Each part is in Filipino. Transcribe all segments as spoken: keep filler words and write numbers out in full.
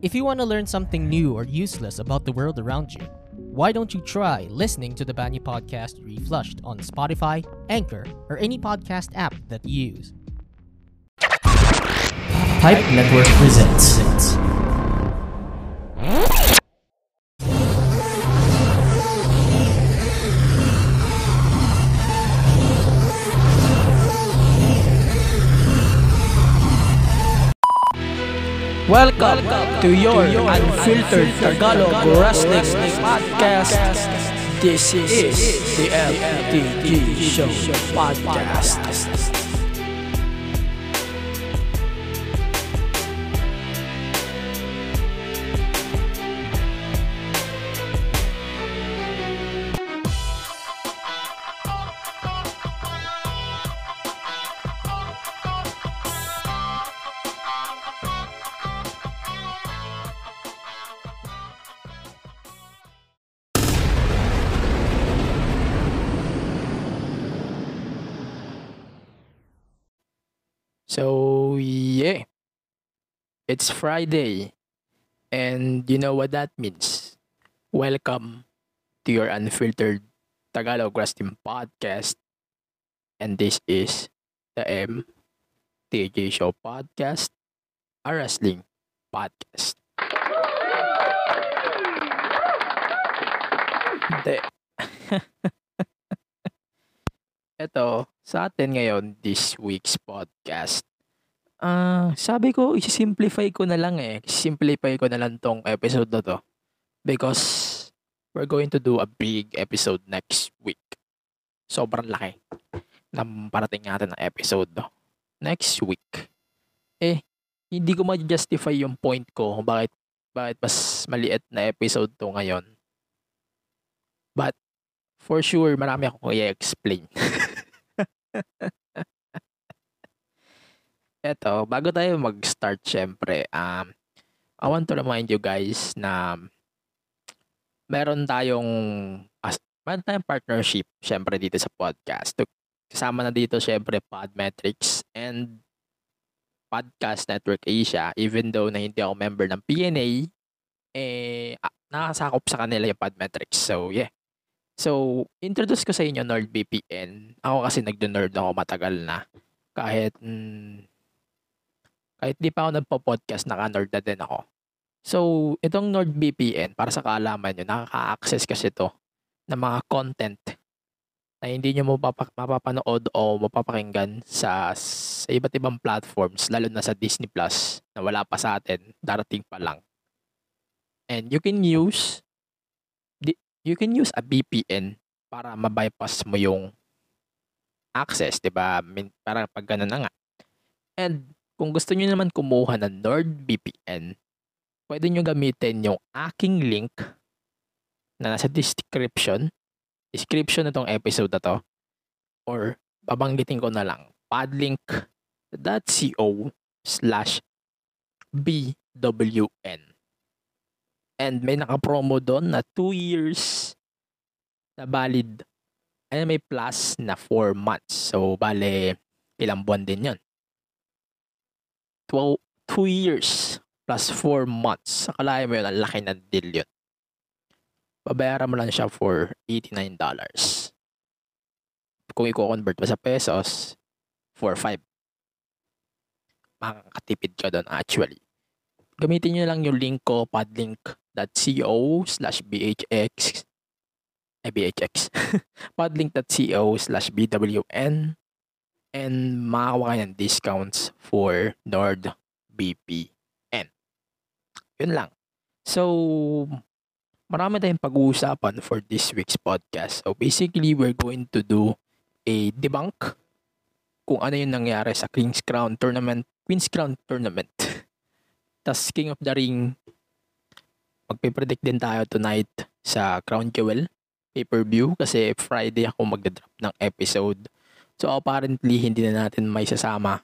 If you want to learn something new or useless about the world around you, why don't you try listening to the Banyu Podcast Reflushed on Spotify, Anchor, or any podcast app that you use. Pipe Network presents Welcome, Welcome to your, to your unfiltered, unfiltered Tagalog, Tagalog wrestling podcast. podcast. This is, is the M T G Show Podcast. So, yeah, it's Friday, and you know what that means. Welcome to your unfiltered Tagalog wrestling podcast, and this is the M T G Show Podcast, a wrestling podcast. Ito, sa atin ngayon, this week's podcast. Uh, sabi ko, isisimplify ko na lang eh. Simplify ko na lang tong episode na to. Because we're going to do a big episode next week. Sobrang laki ng parating natin ng episode no? Next week. Eh, hindi ko ma-justify yung point ko. Bakit, bakit mas maliit na episode to ngayon. But, for sure, marami akong i-explain. Eto, bago tayo mag-start syempre, um, I want to remind you guys na meron tayong, as, meron tayong partnership syempre dito sa podcast. Kasama na dito syempre Podmetrics and Podcast Network Asia. Even though na hindi ako member ng P N A, eh, nakasakop sa kanila yung Podmetrics. So yeah. So, introduce ko sa inyo NordVPN. Ako kasi nagdo-nerd ako matagal na. Kahit mm, kahit di pa ako nagpo-podcast, naka-nerd na din ako. So, itong NordVPN, para sa kaalaman nyo, nakaka-access kasi to ng mga content na hindi nyo mapap- mapapanood o mapapakinggan sa, sa iba't ibang platforms, lalo na sa Disney plus, na wala pa sa atin, darating pa lang. And you can use di- you can use a V P N para ma-bypass mo yung access, diba? Para pag ganun na nga. And kung gusto niyo naman kumuha ng NordVPN, pwede niyo gamitin yung aking link na nasa description, description nitong episode na to, or babanggitin ko na lang, podlink dot co slash B W N. And may naka-promo doon na two years na valid, and may plus na four months. So, bale, ilang buwan din yun. two years plus four months. Akalain mo yun, ang laki ng deal yun. Babayaran mo lang siya for eighty-nine dollars. Kung i-convert mo sa pesos, four point five. Makakatipid ka doon actually. Gamitin nyo lang yung link ko, podlink dot co slash B H X. Eh, B H X. podlink dot co slash B W N. And makakawa kayo ng discounts for NordVPN. Yun lang. So, marami tayong pag-uusapan for this week's podcast. So, basically, we're going to do a debunk kung ano yung nangyari sa Queen's Crown Tournament. Queen's Crown Tournament. Tas King of the Ring. Magpipredict din tayo tonight sa Crown Jewel pay-per-view kasi Friday ako magdadrop ng episode. So apparently, hindi na natin may sasama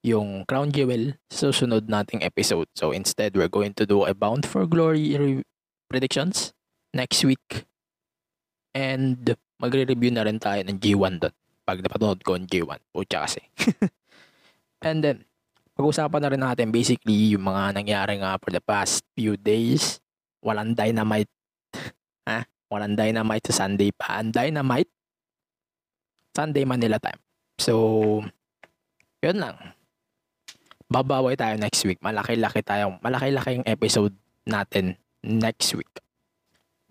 yung Crown Jewel sa susunod nating episode. So instead, we're going to do a Bound for Glory re- predictions next week. And magre-review na rin tayo ng G one dun. Pag napanood ko ng G one. Pucha kasi. And then, pag-usapan na rin natin basically yung mga nangyari nga for the past few days. Walang Dynamite. Ha? Walang Dynamite sa Sunday pa. Ang Dynamite, Sunday Manila time. So, yun lang. Babaway tayo next week. Malaki-laki tayong, malaki-laki yung episode natin next week.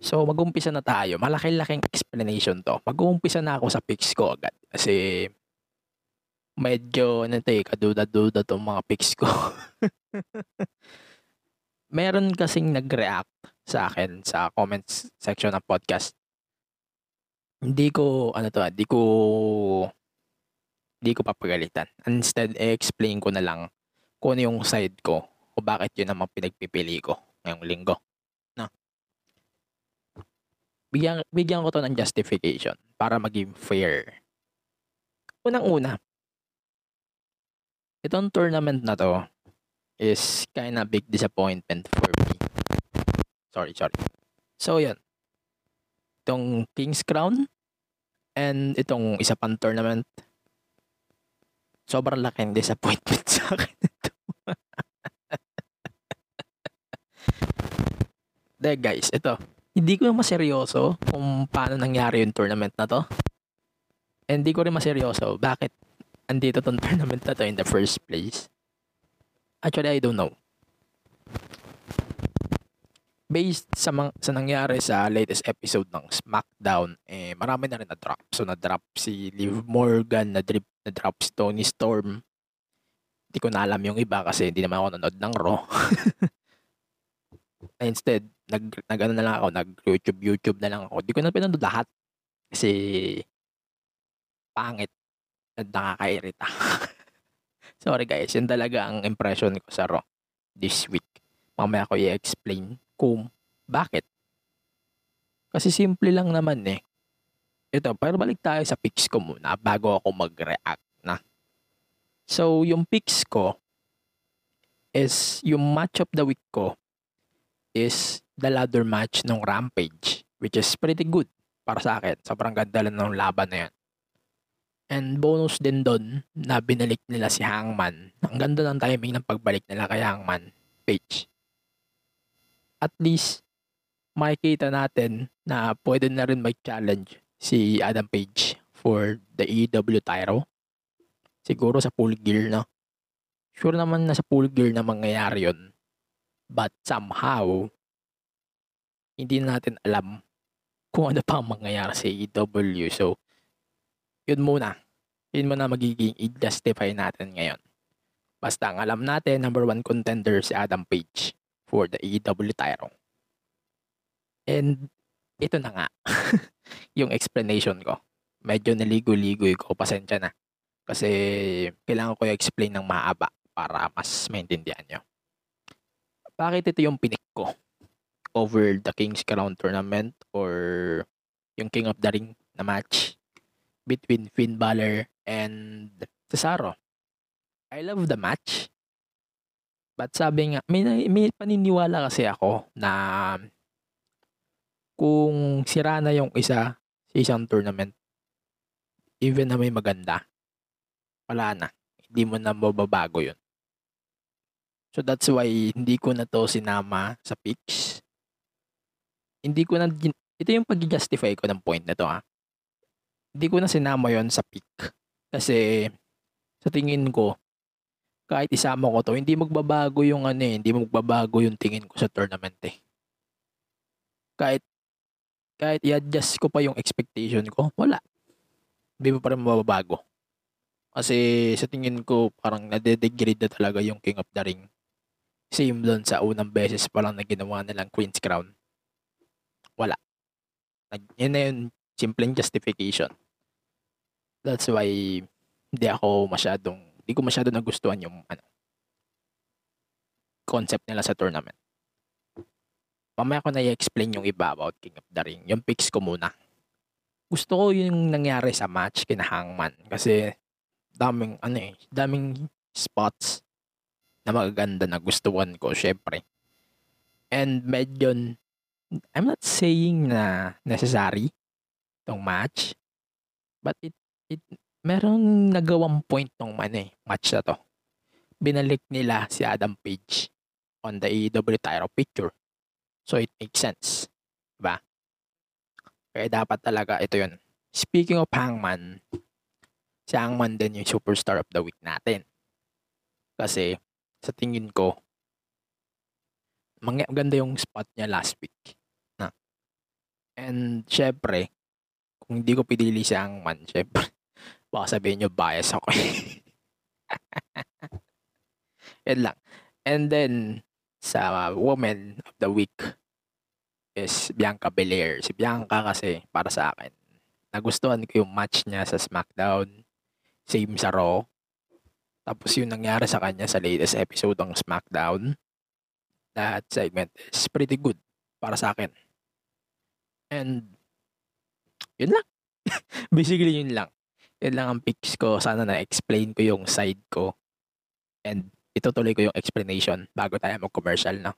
So, mag-umpisa na tayo. Malaki-laking explanation to. Mag-umpisa na ako sa picks ko agad. Kasi, medyo, ano tayo, kaduda-duda itong mga picks ko. Meron kasing nag-react sa akin sa comments section ng podcast. Hindi ko, ano to, hindi ko, hindi ko papagalitan. Instead, i-explain ko na lang kung ano yung side ko o bakit yun ang pinagpipili ko ngayong linggo. Bigyan, bigyan ko to ng justification para maging fair. Unang-una, itong tournament na to is kind of big disappointment for me. Sorry, sorry. So, yun. Itong King's Crown and itong isa pang tournament, sobrang laking disappointment sa akin ito. There, guys, ito. Hindi ko yung maseryoso kung paano nangyari yung tournament na to. And hindi ko rin maseryoso bakit andito tong tournament na to in the first place. Actually, I don't know. Based sa, mang- sa nangyari sa latest episode ng Smackdown, eh, marami na rin na-drop. So, na-drop si Liv Morgan, na-drip, na-drop si Tony Storm. Hindi ko na alam yung iba kasi hindi naman ako nanood ng Raw. Instead, nag, nag ano na lang ako, nag YouTube, YouTube na lang ako. Di ko na pinanood lahat. Kasi, pangit. At nakakairita. Sorry guys, yun talaga ang impression ko sa Raw this week. Mamaya ko i-explain kung bakit. Kasi simple lang naman eh. Ito, pero balik tayo sa picks ko muna bago ako mag-react na. So, yung picks ko is yung match of the week ko is the ladder match ng Rampage, which is pretty good para sa akin. Sobrang ganda lang ng laban na yan. And bonus din doon na binalik nila si Hangman. Ang ganda ng timing ng pagbalik nila kay Hangman, Page. At least, makikita natin na pwede na rin mag-challenge si Adam Page for the A E W title. Siguro sa Full Gear, no? Sure naman na sa Full Gear na mangyayari yun. But somehow, hindi natin alam kung ano pa ang mangyayari sa A E W. So, yun muna. Yun muna magiging i-justify natin ngayon. Basta ang alam natin, number one contender si Adam Page for the A E W title. And ito na nga, yung explanation ko. Medyo naligo-ligoy ko. Pasensya na. Kasi kailangan ko i-explain ng maaba para mas maintindihan nyo. Bakit ito yung pinik ko over the King's Crown Tournament or yung King of the Ring na match between Finn Balor and Cesaro? I love the match. But sabi nga, may, may paniniwala kasi ako na kung sira na yung isa sa isang tournament, even na may maganda, wala na. Hindi mo na mababago yun. So that's why hindi ko na to sinama sa picks. Hindi ko na, ito yung pag-justify ko ng point na to ha. Hindi ko na sinama yon sa pick. Kasi sa tingin ko, kahit isama ko to, hindi magbabago yung ano eh, hindi magbabago yung tingin ko sa tournament eh. Kahit, kahit i-adjust ko pa yung expectation ko, wala. Hindi mo pa rin mababago. Kasi sa tingin ko, parang nadedegrade na talaga yung King of the Ring. Same doon sa unang beses pa lang na ginawa nilang Queen's Crown. Wala. Yun na yun, simpleng justification. That's why hindi ako masyadong, hindi ko masyadong nagustuhan yung ano, concept nila sa tournament. Mamaya ko na i-explain yung iba about King of the Ring. Yung picks ko muna. Gusto ko yung nangyari sa match kina Hangman. Kasi daming, ano eh, daming spots na magaganda na gustuhan ko, syempre. And medyo, I'm not saying na necessary tong match, but it, it, merong nagawang point tong ano eh, match na to. binalik nila si Adam Page on the A E W title picture. So it makes sense. Diba? Kaya dapat talaga ito yun. Speaking of Hangman, si Hangman din yung Superstar of the Week natin. Kasi sa tingin ko, maganda yung spot niya last week. Na. And syempre, kung hindi ko pinili si Hangman, syempre, baka sabihin nyo bias ako. Yan lang. And then, sa Woman of the Week is Bianca Belair. Si Bianca kasi, para sa akin, nagustuhan ko yung match niya sa SmackDown. Same sa Raw. Tapos yung nangyari sa kanya sa latest episode ng SmackDown. That segment is pretty good para sa akin. And, yun lang. Basically, yun lang. Yun lang ang picks ko. Sana na-explain ko yung side ko. And, itutuloy ko yung explanation bago tayo mag-commercial na.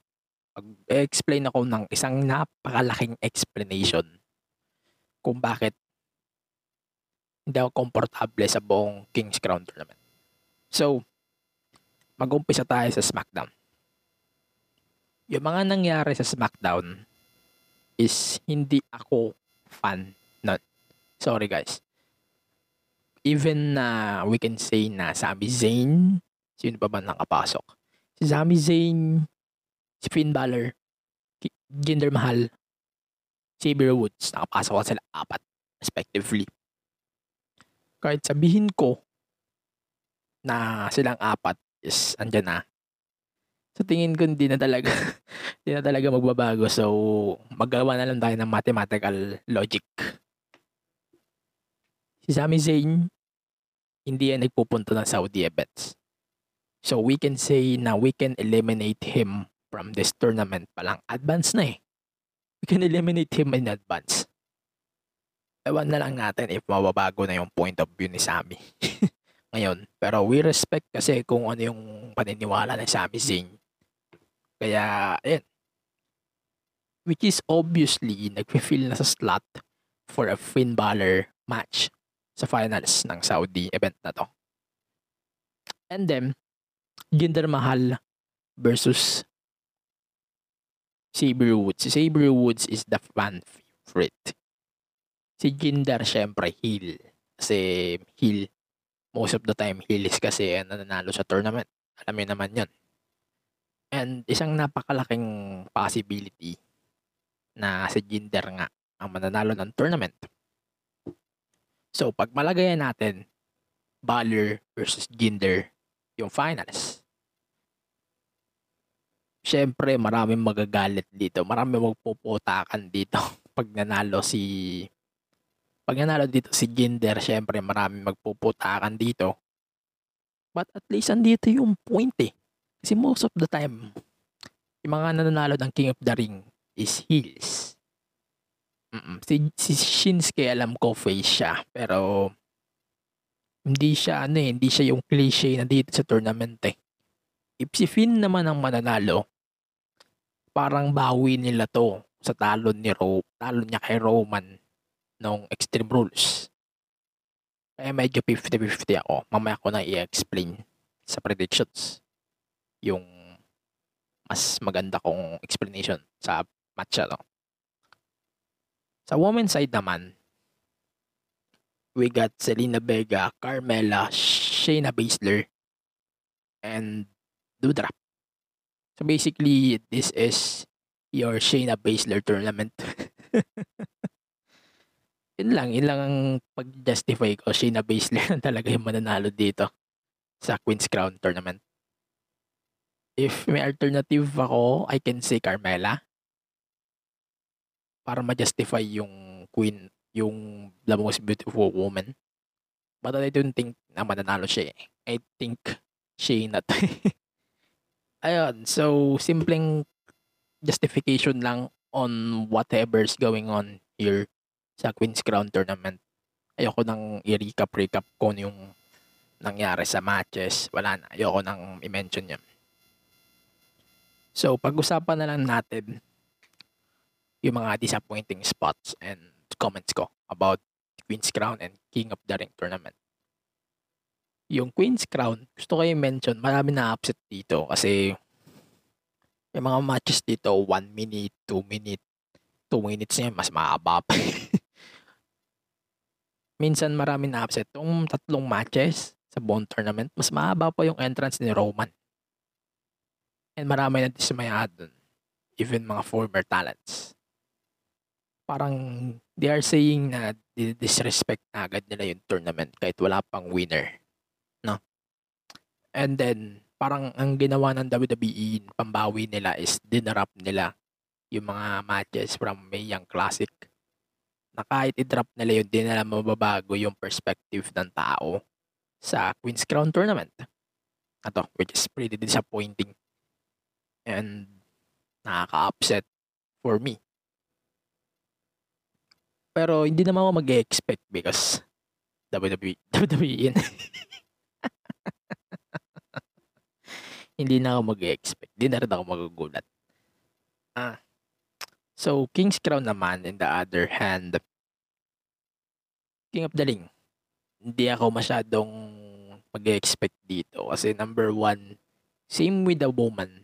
Mag-explain ako ng isang napakalaking explanation kung bakit hindi ako komportable sa buong King's Crown Tournament. So, mag-umpisa tayo sa SmackDown. Yung mga nangyari sa SmackDown is hindi ako fan nun. Sorry guys. Even na uh, we can say na Sami Zayn, sino pa ba nakapasok? Si Sami Zayn, si Finn Balor, Jinder Mahal, Xavier Woods, nakapasok sila apat respectively. Kahit sabihin ko na silang apat is andyan na. Sa so, tingin ko hindi na talaga hindi na talaga magbabago. So maggawa na lang tayo ng mathematical logic. Si Sami Zayn, hindi yan nagpupunta ng Saudi events. So we can say na we can eliminate him from this tournament pa lang. Advance na eh. We can eliminate him in advance. Ewan na lang natin if mababago na yung point of view ni Sami ngayon. Pero we respect kasi kung ano yung paniniwala ni Sami Zayn. Kaya, ayun. Which is obviously nag-fill na sa slot for a Finn Balor match sa finals ng Saudi event na to. And then, Jinder Mahal versus Xavier Woods. Si Xavier Woods is the fan favorite. Si Jinder syempre heel. Kasi heel. Most of the time heel is kasi nananalo sa tournament. Alam niyo naman yun. And isang napakalaking possibility na si Jinder nga ang mananalo ng tournament. So pag malagayan natin Balor versus Jinder yung finals. Siyempre, maraming magagalit dito. Maraming magpuputakan dito pag nanalo si pag nanalo dito si Jinder, siyempre maraming magpuputakan dito. But at least andito yung point eh. Kasi most of the time, yung mga nananalo ng King of the Ring is heels. Mm-mm. Si, si Shinsuke alam ko face siya, pero hindi siya ano eh, hindi siya yung cliche na dito sa tournament eh. If si Finn naman ang mananalo, parang bawi nila to sa talon ni Ro, talon niya kay Roman nung Extreme Rules. Kaya medyo fifty-fifty ako. Mamaya ko na i-explain sa predictions yung mas maganda kong explanation sa match ano. Sa women's side naman, we got Zelina Vega, Carmella, Shayna Baszler, and Doudrop. So basically, this is your Shayna Baszler tournament. Yun lang, yun lang ang pag-justify ko. Shayna Baszler na talaga yung mananalo dito sa Queen's Crown tournament. If may alternative ako, I can say Carmella. Para ma-justify yung Queen, yung the most beautiful woman. But I don't think na mananalo siya eh. I think she not. Ayun, so simpleng justification lang on whatever's going on here sa Queen's Crown Tournament. Ayoko nang i-recap-recap ko yung nangyari sa matches. Wala na, ayoko nang i-mention yan. So pag-usapan na lang natin yung mga disappointing spots and comments ko about Queen's Crown and King of the Ring Tournament. yung Queen's Crown, gusto ko i-mention, marami na-upset dito kasi yung mga matches dito, one minute, two minute, two minutes niya, mas mahaba pa. Minsan marami na-upset. Yung tatlong matches sa Bond Tournament, mas mahaba pa yung entrance ni Roman. And marami na dismaya dun. Even mga former talents. Parang they are saying na disrespect na agad nila yung tournament kahit wala pang winner. No? And then, parang ang ginawa ng W W E, pambawi nila is dinarap nila yung mga matches from Mae Young Classic. Na kahit i-drop nila yun, di nila mababago yung perspective ng tao sa Queen's Crown Tournament. Ato, which is pretty disappointing. And nakaka-upset for me. Pero hindi naman ako mag-expect because W W E. W W E Hindi na ako mag-expect. Hindi na rin ako magugulat. Ah. So, King's Crown naman, in the other hand, King of the Ring. Hindi ako masyadong mag-expect dito. Kasi number one, same with the woman.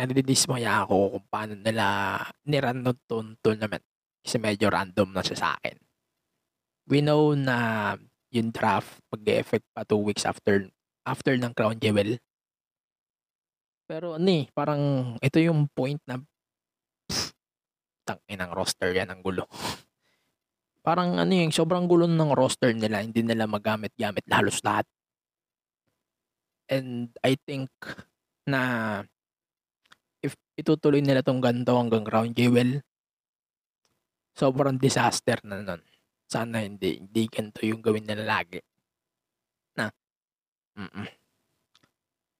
Nadidismaya ako kung paano nila nirandom tong tournament. Kasi medyo random na siya sa akin. We know na yung draft mag-e-effect pa two weeks after after ng Crown Jewel. Pero ano eh, parang ito yung point na pff, tanginang roster yan, ang gulo. Parang ano yung sobrang gulo ng roster nila, hindi nila magamit-gamit halos lahat. And I think na if itutuloy nila tong ganito hanggang Crown Jewel, sobrang disaster na nun. Sana hindi, hindi ganito yung gawin nila lagi. Na, mm-mm.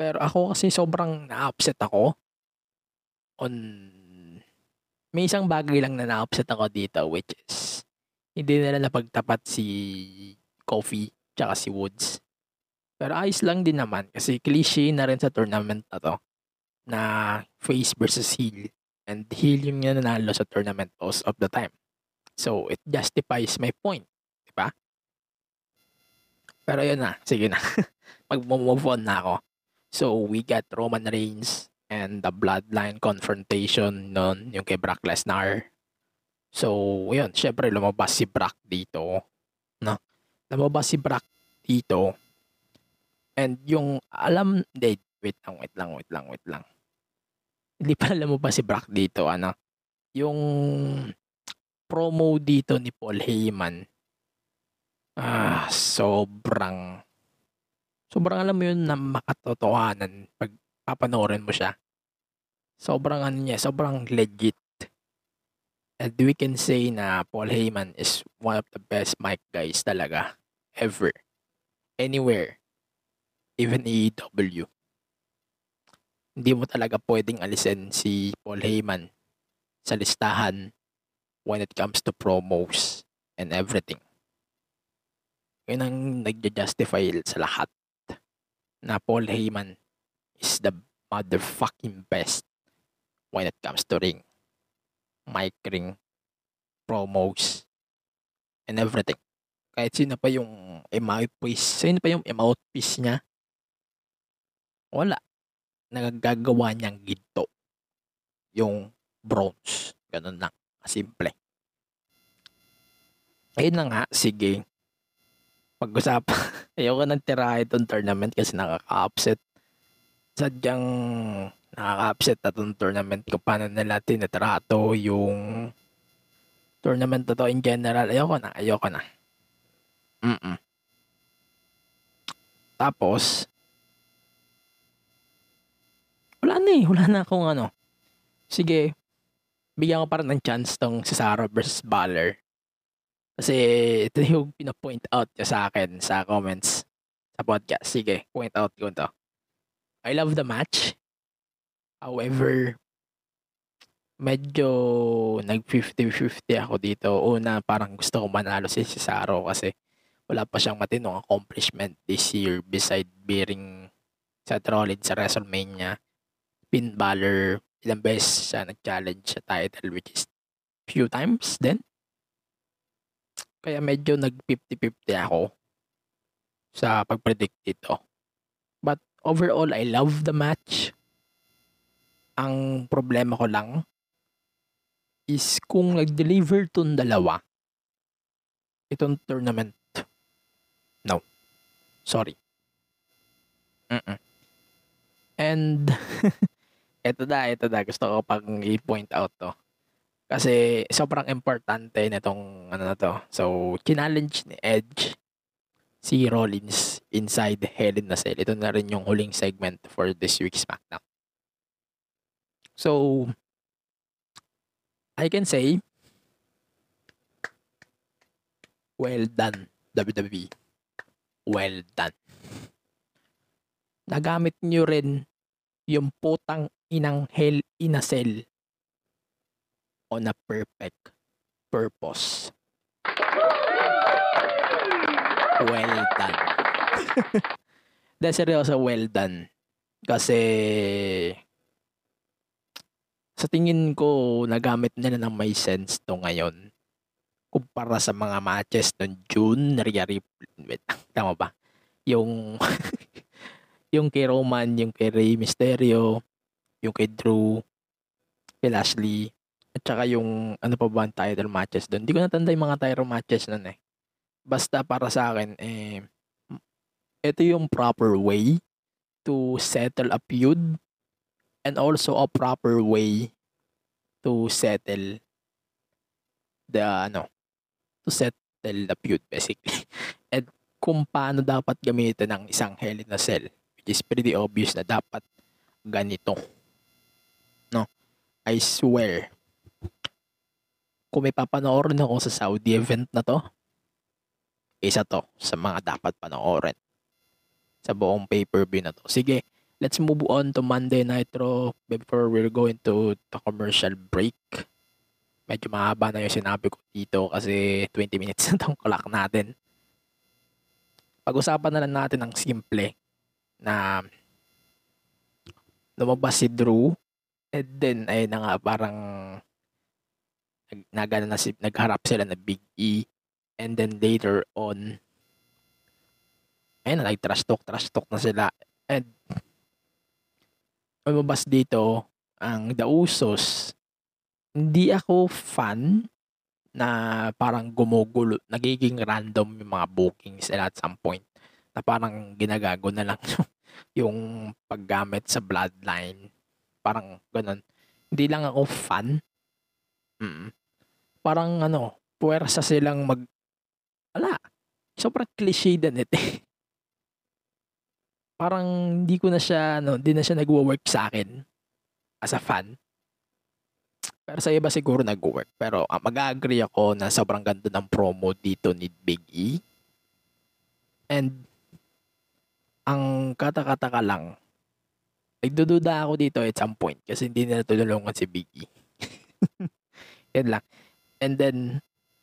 Pero ako kasi sobrang na-upset ako on... May isang bagay lang na na-upset ako dito, which is hindi nila napagtapat si Kofi tsaka si Woods. Pero ayos lang din naman kasi cliche na rin sa tournament na to na face versus heel. And heel yung nanalo sa tournament most of the time. So it justifies my point. Diba? Pero yun na. Sige na. Mag-move on na ako. So, we got Roman Reigns and the bloodline confrontation nun, yung kay Brock Lesnar. So, yun, syempre lumabas si Brock dito. No? Lumabas si Brock dito. And yung alam, wait, wait lang, wait lang, wait lang, wait lang. Hindi pa lumabas si Brock dito, ano? Yung promo dito ni Paul Heyman, ah, sobrang... Sobrang alam mo yun na makatotohanan pag papanoorin mo siya. Sobrang ano niya, sobrang legit. And we can say na Paul Heyman is one of the best mic guys talaga ever. Anywhere. Even A E W. Hindi mo talaga pwedeng alisin si Paul Heyman sa listahan when it comes to promos and everything. Yun ang nag-justify sa lahat. Na Paul Heyman is the motherfucking best when it comes to ring, mic ring, promos, and everything. Kahit sino pa yung mouthpiece, sino pa yung mouthpiece niya, wala. Nagagawa niyang ginto. Yung bronze. Ganun lang. Simple. Ayun na nga, sige. Pag-usapan. Ayoko nang tirahin itong tournament kasi nakaka-upset. Sadyang nakaka-upset na itong tournament kung paano nila tinatrato yung tournament na to in general. Ayoko na, ayoko na. Mm-mm. Tapos, wala na eh, wala na akong ano. Sige, bigyan ko parang ng chance tong Cesaro versus Balor. Kasi ito yung pinapoint out niya sa akin sa comments sa podcast. Sige, point out ko ito. I love the match. However, medyo nag-fifty-fifty ako dito. Una, parang gusto ko manalo si Cesaro kasi wala pa siyang matinong accomplishment this year beside bearing sa Rollins sa WrestleMania. Pin Balor, ilang beses siya nag-challenge sa title which is few times then. Kaya medyo nag fifty-fifty ako. sa pag-predict dito. But overall, I love the match. Ang problema ko lang is kung nag-deliver itong dalawa, itong tournament, no. Sorry. Mm-mm. And eto na, eto na. Gusto ko pang i-point out to. Kasi sobrang importante nitong ano na to. So, challenge ni Edge si Rollins inside Hell in a Cell. Ito na rin yung huling segment for this week's Smackdown. So, I can say, well done, W W E. Well done. Nagamit nyo rin yung putang inang Hell in a Cell on a perfect purpose. Well done. Dahil seryoso, well done. Kasi sa tingin ko, nagamit nila ng may sense to ngayon kumpara sa mga matches noong June. Rhea Ripley, tama ba? Yung yung kay Roman, yung kay Rey Mysterio, yung kay Drew, kay Lashley, at saka yung ano pa ba ang title matches doon. Hindi ko natanda yung mga title matches noon eh. Basta para sa akin, eh, ito yung proper way to settle a feud and also a proper way to settle the ano to settle the feud basically. At kung paano dapat gamitin ng isang Hell in a Cell, which is pretty obvious na dapat ganito, no? I swear, kung may papanoorin ako sa Saudi event na to, isa to sa mga dapat panoorin sa buong pay-per-view na to. Sige, let's move on to Monday Night Raw before we're going to the commercial break. Medyo mahaba na yung sinabi ko dito kasi twenty minutes na itong clock natin. Pag-usapan na lang natin ang simple na lumabas si Drew, and then ay na nga parang nagana na si, nagharap sila na Big E, and then later on ayun na, like, trash talk, trash talk na sila, and lumabas dito ang The Usos. Hindi ako fan na parang gumugulo, nagiging random yung mga bookings at some point, na parang ginagago na lang yung paggamit sa bloodline, parang ganun. Hindi lang ako fan. Mm. Parang ano, puwersa silang mag ala, sobrang cliche din ito eh. Parang hindi ko na siya, no, hindi na siya nagwo-work sa akin as a fan. Pero sa iba siguro nagwo-work. Pero uh, mag-agree ako na sobrang ganda ng promo dito ni Big E. And ang kata-kata ka lang, nagdududa ako dito at some point kasi hindi na natulungan si Big E. Yan lang. And then,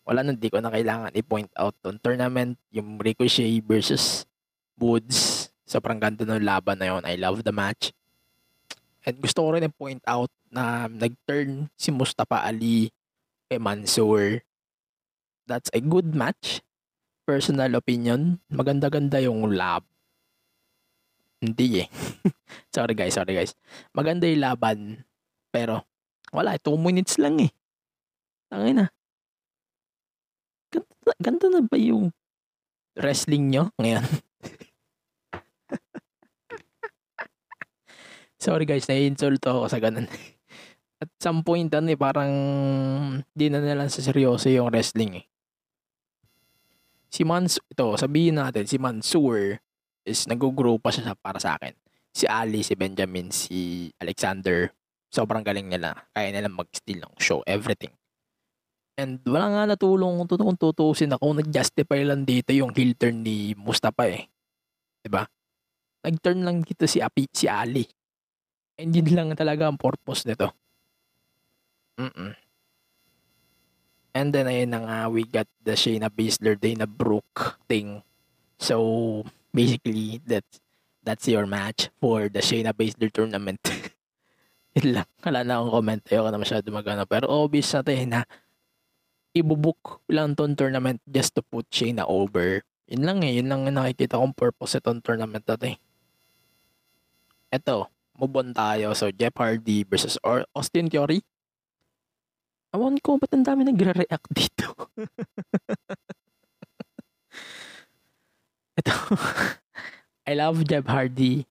wala nang di ko na kailangan i-point out on tournament, yung Ricochet versus Woods. Sobrang ganda ng laban na yun. I love the match. And gusto ko rin i-point out na nag-turn si Mustafa Ali kay Mansoor. That's a good match. Personal opinion, maganda-ganda yung lab. Hindi eh. sorry guys, sorry guys. Maganda yung laban. Pero, wala. two minutes lang eh. Tangina na. Ganda, ganda na ba yung wrestling nyo ngayon? Sorry guys, nai-insulto ako sa ganun. At some point, ano eh, parang di na nalang sa seryoso yung wrestling eh. Si Mansoor, ito, sabihin natin, si Mansoor is nag-grow pa siya para sa akin. Si Ali, si Benjamin, si Alexander, sobrang galing nila. Kaya nila mag-steal ng show, everything. And wala nga natulong kung tutusin ako, nag-justify lang dito yung heel turn ni Mustafa eh. Diba? Nag-turn lang dito si, Api, si Ali. And yun lang talaga ang purpose nito. Mm-mm. And then, ayun na nga, we got the Shayna Baszler, Dana Brooke thing. So, basically, that's, that's your match for the Shayna Baszler tournament. Yun lang. Wala na akong comment. Ayoko na masyado magano. Pero obvious natin na ibubook lang tong tournament just to put Shayna over Yun lang eh. Yun lang yung nakikita kong purpose itong tournament natin. Eto, move on tayo. So, Jeff Hardy versus Austin Theory. Awan ko, ba't ang dami nagre-react dito? Eto, I love Jeff Hardy,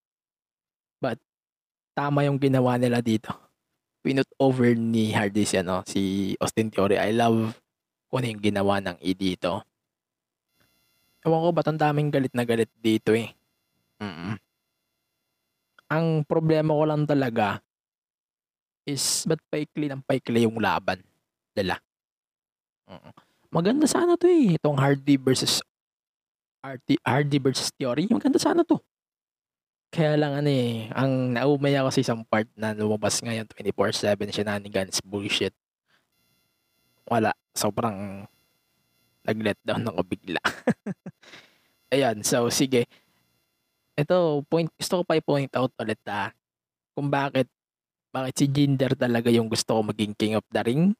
but tama yung ginawa nila dito. Pinut over ni Hardy si, ano, si Austin Theory. I love kung ano yung ginawa ng E dito. Ewan ko, ba't ang daming galit na galit dito eh. Mm-mm. Ang problema ko lang talaga is ba't paikli ng paikli yung laban nila. Mm-mm. Maganda sana to eh. Itong Hardy versus R T, Hardy versus Theory. Maganda sana to. Kaya lang ano eh. Ang naumaya kasi isang part na lumabas ngayon twenty-four seven shenanigans bullshit. Wala. Sobrang nag-let down ako bigla. Ayan, so sige. Ito, point, gusto ko pa i-point out ulit ha. Kung bakit, bakit si Jinder talaga yung gusto ko maging King of the Ring.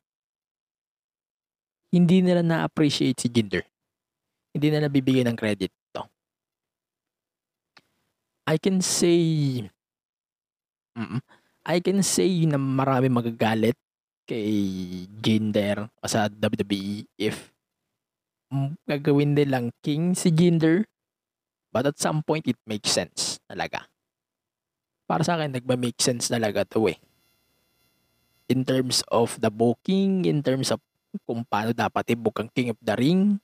Hindi nila na-appreciate si Jinder. Hindi nila bibigyan ng credit to. I can say, mm, I can say na marami magagalit kay Jinder o sa W W E if gagawin nilang king si Jinder, but at some point it makes sense talaga. Para sa akin, nagma-make sense talaga to eh. In terms of the booking, in terms of kung paano dapat i-book ang King of the Ring,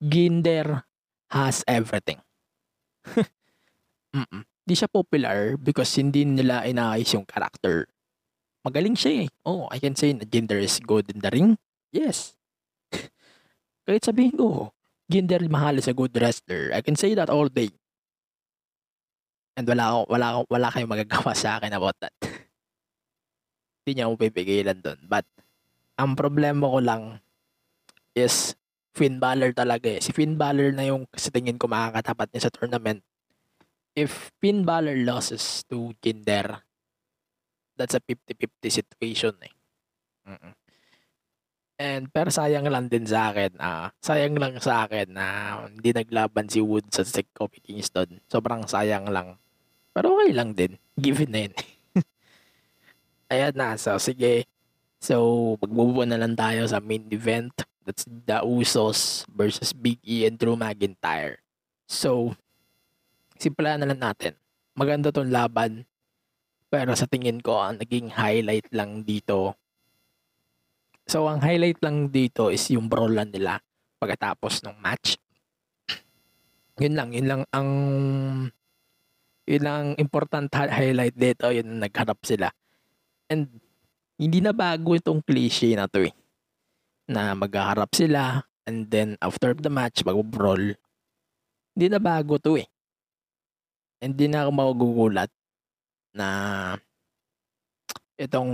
Jinder has everything. Di siya popular because hindi nila inaayos yung character. Magaling siya eh. Oh, I can say na Jinder is good in the ring. Yes. Kahit sabihin ko, Jinder Mahal is a good wrestler. I can say that all day. And wala, wala, wala kayong magagawa sa akin about that. Hindi niya akong pipigilan dun. But, ang problema ko lang is Finn Balor talaga eh. Si Finn Balor na yung kasi tingin ko makakatapat niya sa tournament. If Finn Balor loses to Jinder, that's a fifty-fifty situation eh. Mm-mm. And pero sayang lang din sa akin, ah, sayang lang sa akin na ah, hindi naglaban si Wood sa si Kofi Kingston. Sobrang sayang lang. Pero okay lang din. Given na yun. Ayan na. So, sige. So, magbubuan na lang tayo sa main event. That's The Usos versus Big E and Drew McIntyre. So, simplahan na lang natin. Maganda tong laban. Pero sa tingin ko, ang naging highlight lang dito. So, ang highlight lang dito is yung brawlan nila pagkatapos ng match. Yun lang, yun lang ang yun lang ang important highlight dito, yun nagharap sila. And hindi na bago itong cliche na to eh. Na magharap sila and then after the match, mag-brawl. Hindi na bago to eh. And hindi na ako magugulat na itong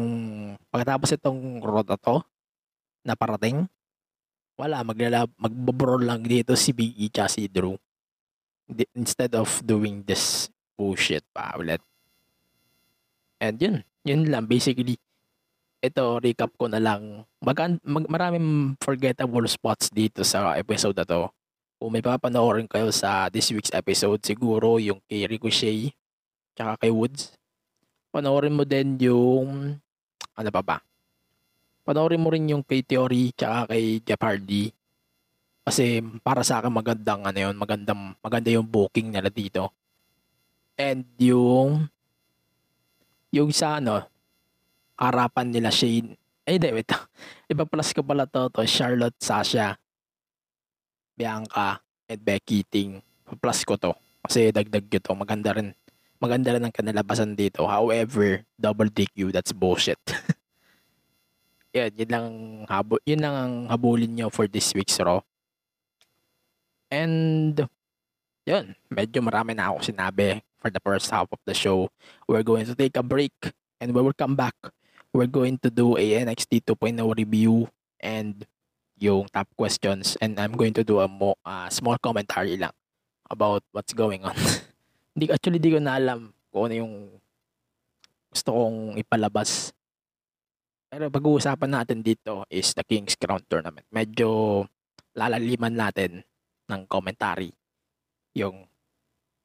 pagkatapos itong roda to, na parating, wala, maglala, magbabrawl lang dito si Big E tsaka si Drew. Instead of doing this bullshit pa ulit. And yun, yun lang. Basically, ito, recap ko na lang. Mag- mag- maraming forgettable spots dito sa episode na to. Kung may papanoorin kayo sa this week's episode, siguro yung kay Ricochet tsaka kay Woods. Panoorin mo din yung, ano pa ba? Panoorin mo rin yung kay Theory tsaka kay Jeff Hardy. Kasi para sa akin magandang ano yun, magandang, maganda yung booking nila dito. And yung yung sa ano, harapan nila Shane. Ay, di, wait. Iba-plus ko pala to, to Charlotte, Sasha, Bianca, and Becky Ting. Plus ko to. Kasi dagdag ko to. Maganda rin. Maganda rin ang kanalabasan dito. However, double D Q, that's bullshit. Yan, yun lang habo, yun lang ang habulin nyo for this week's Raw. And yun, medyo marami na ako sinabi for the first half of the show. We're going to take a break and we will come back. We're going to do a N X T two point oh review and yung top questions, and I'm going to do a mo, uh, small commentary lang about what's going on. Actually, di ko na alam kung ano yung gusto kong ipalabas. Pero pag-uusapan natin dito is the King's Crown Tournament. Medyo lalaliman natin ng commentary yung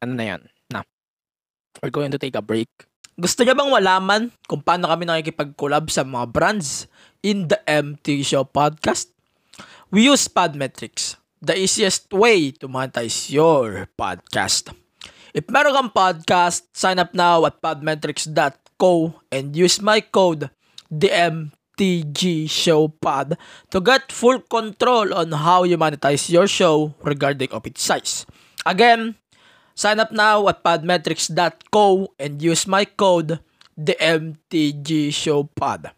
ano na yan. Na, we're going to take a break. Gusto niya bang malaman kung paano kami nakikipag-collab sa mga brands in the M T G Show Podcast? We use Podmetrics, the easiest way to monetize your podcast. If meron kang podcast, sign up now at podmetrics dot co and use my code D M T G Show Pod to get full control on how you monetize your show regarding of its size. Again, sign up now at podmetrics dot co and use my code D M T G Show Pod.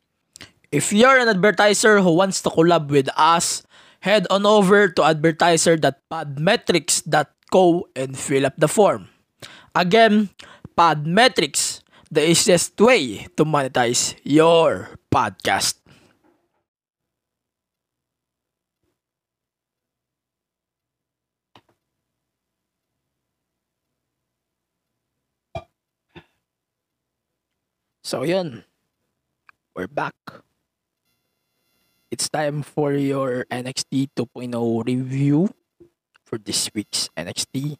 If you're an advertiser who wants to collab with us, head on over to advertiser dot podmetrics dot co and fill up the form. Again, Podmetrics, the easiest way to monetize your podcast. So yun, we're back. It's time for your N X T two point oh review for this week's N X T.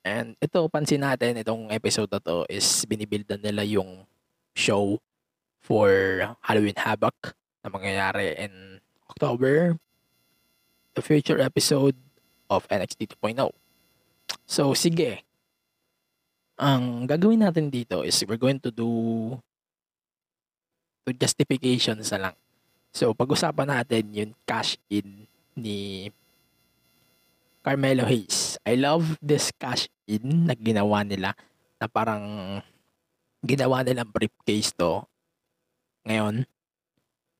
And ito, pansin natin, itong episode na to is binibuildan nila yung show for Halloween Havoc na mangyayari in October, the future episode of N X T two point oh. So sige, ang gagawin natin dito is we're going to do to justifications na lang. So, pag-usapan natin yung cash-in ni Carmelo Hayes. I love this cash-in na ginawa nila na parang ginawa nilang briefcase to ngayon.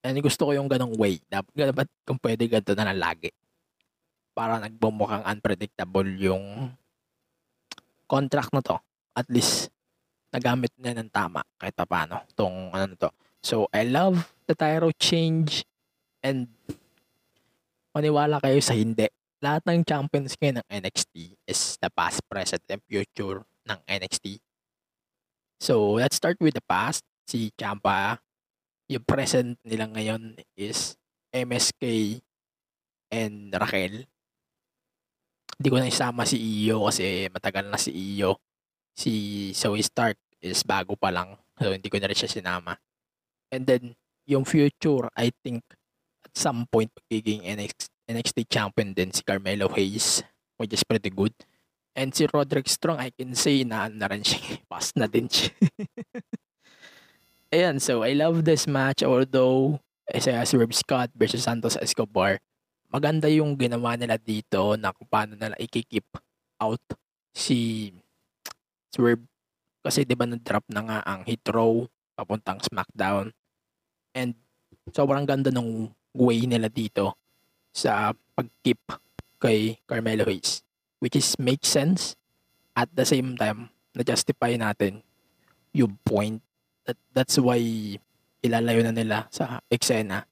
And gusto ko yung ganong way. Dapat kung pwede ganito na lang lagi. Para nagbumukhang unpredictable yung contract na to. At least nagamit na ng tama kahit pa paano tong ano to. So I love the title change and maniwala kayo sa hindi, lahat ng champions ngayon ng N X T is the past, present and future ng N X T. So let's start with the past, si Ciampa. Yung present nila ngayon is M S K and Raquel. Hindi ko na isama si Iyo kasi matagal na si Iyo. Si Zoe Stark is bago pa lang. So, hindi ko na rin siya sinama. And then, yung future, I think, at some point, magiging N X T champion din si Carmelo Hayes, which is pretty good. And si Roderick Strong, I can say na na rin siya. Pass na din siya. Ayan, so I love this match. Although, Isaiah Swerve Scott versus Santos Escobar, maganda yung ginawa nila dito na kung paano nila i-keep out si Swerve, kasi diba na-drop na nga ang hit row papuntang Smackdown, and sobrang ganda ng way nila dito sa pag-keep kay Carmelo Hayes, which is makes sense at the same time na justify natin yung point that that's why ilalayo na nila sa eksena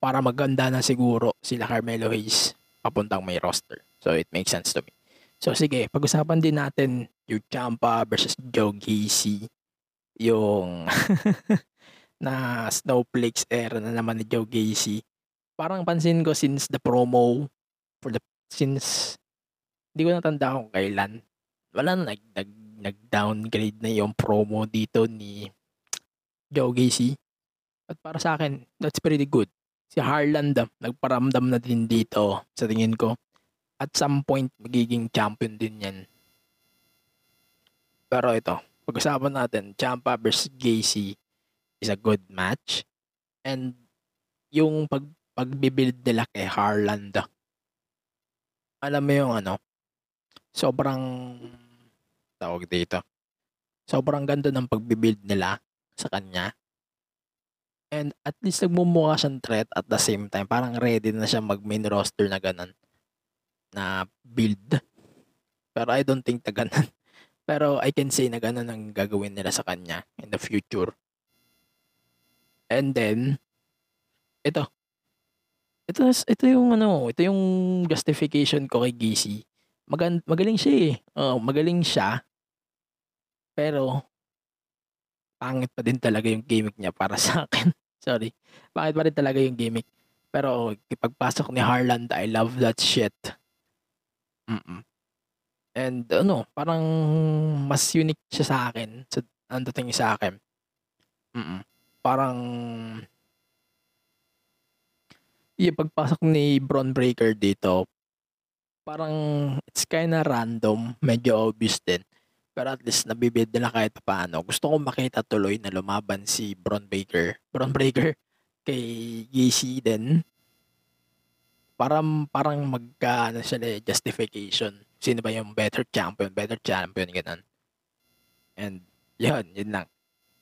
para maganda na siguro sila Carmelo Hayes papuntang may roster, so it makes sense to me. So sige, pag-usapan din natin yung Ciampa versus Joe Gacy. Yung na Snowflakes era na naman ni Joe Gacy. Parang pansin ko since the promo for the since hindi ko natanda kung kailan. Wala na nag, nag, nag-downgrade na yung promo dito ni Joe Gacy. At para sa akin, that's pretty good. Si Harland nagparamdam na din dito sa tingin ko. At some point, magiging champion din yan. Pero ito, pag-usapan natin, Ciampa versus Gacy is a good match. And yung pag pagbibuild nila kay Harland, alam mo yung ano, sobrang, tawag dito, sobrang ganda ng pagbibuild nila sa kanya. And at least nagmumukha siyang threat at the same time. Parang ready na siya mag-main roster na ganun na build. Pero I don't think na ganun. Pero I can say na ganun ang gagawin nila sa kanya in the future. And then, ito. Ito, ito yung ano, ito yung justification ko kay Gacy. Mag- magaling siya eh. Oh, magaling siya. Pero, pangit pa din talaga yung gimmick niya para sa akin. Sorry. Pangit pa rin talaga yung gimmick. Pero, pagpasok ni Harland, I love that shit. Mm-mm. And ano, parang mas unique siya sa akin. Sa, ang dating sa akin. Mm-mm. Parang yung pagpasok ni Bron Breakker dito, parang it's kinda random. Medyo obvious din. Pero at least nabibid nila kahit paano. Gusto ko makita tuloy na lumaban si Bron Breakker. Bron Breakker kay Gacy din. Parang, parang magka, ano siya, justification. Sino ba yung better champion? Better champion, ganun. And, yun, yun lang.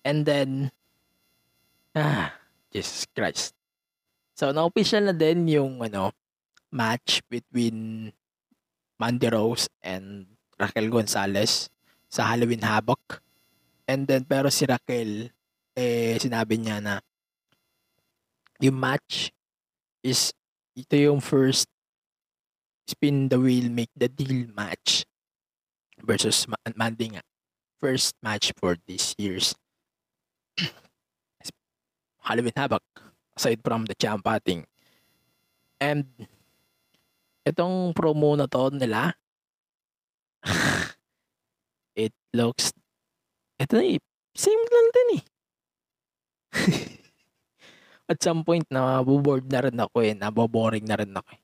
And then, ah, Jesus Christ. So, na-official na din yung, ano, match between Mandy Rose and Raquel Gonzalez sa Halloween Havoc. And then, pero si Raquel, eh, sinabi niya na yung match is ito yung first spin the wheel, make the deal match versus Mandy nga. First match for this year's Halloween Havoc aside from the champ batting. And itong promo na to nila, it looks, ito na eh, same lang din eh. At some point, nabobored na rin ako eh. Naboboring na rin ako eh.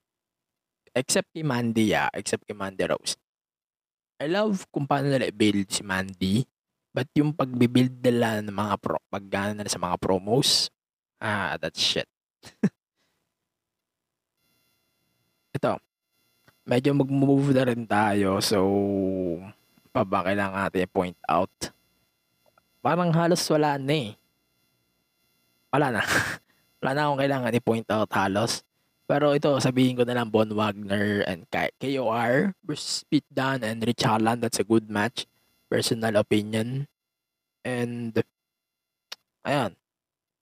Except kay Mandy, ah. Except kay Mandy Rose. I love kung paano nila i-build si Mandy. But yung pag-build nila ng mga pro, pag-gana nila sa mga promos, ah, that's shit. Ito. Medyo mag-move na rin tayo. So, pa ba kailangan natin point out? Parang halos wala na eh. Wala na. Wala na akong kailangan i-point out halos. Pero ito, sabihin ko na lang, Von Wagner and K O R versus Pete Dunne and Rich Holland. That's a good match. Personal opinion. And, ayan.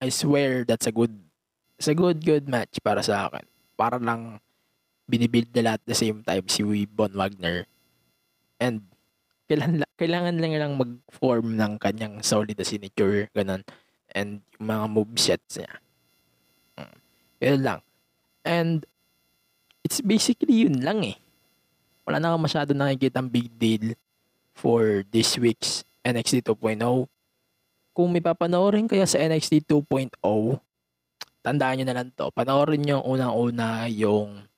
I swear that's a good, it's a good, good match para sa akin. Para lang binibuild nila at the same time si Von Wagner. And, kailangan, kailangan lang lang mag-form ng kanyang solid signature. Ganun. And, yung mga movesets niya. Yun lang. And, it's basically yun lang eh. Wala na akong masyado nakikita ang big deal for this week's N X T two point oh. Kung may papanoorin kayo sa N X T two point oh, tandaan nyo na lang to. Panoorin nyo unang-una yung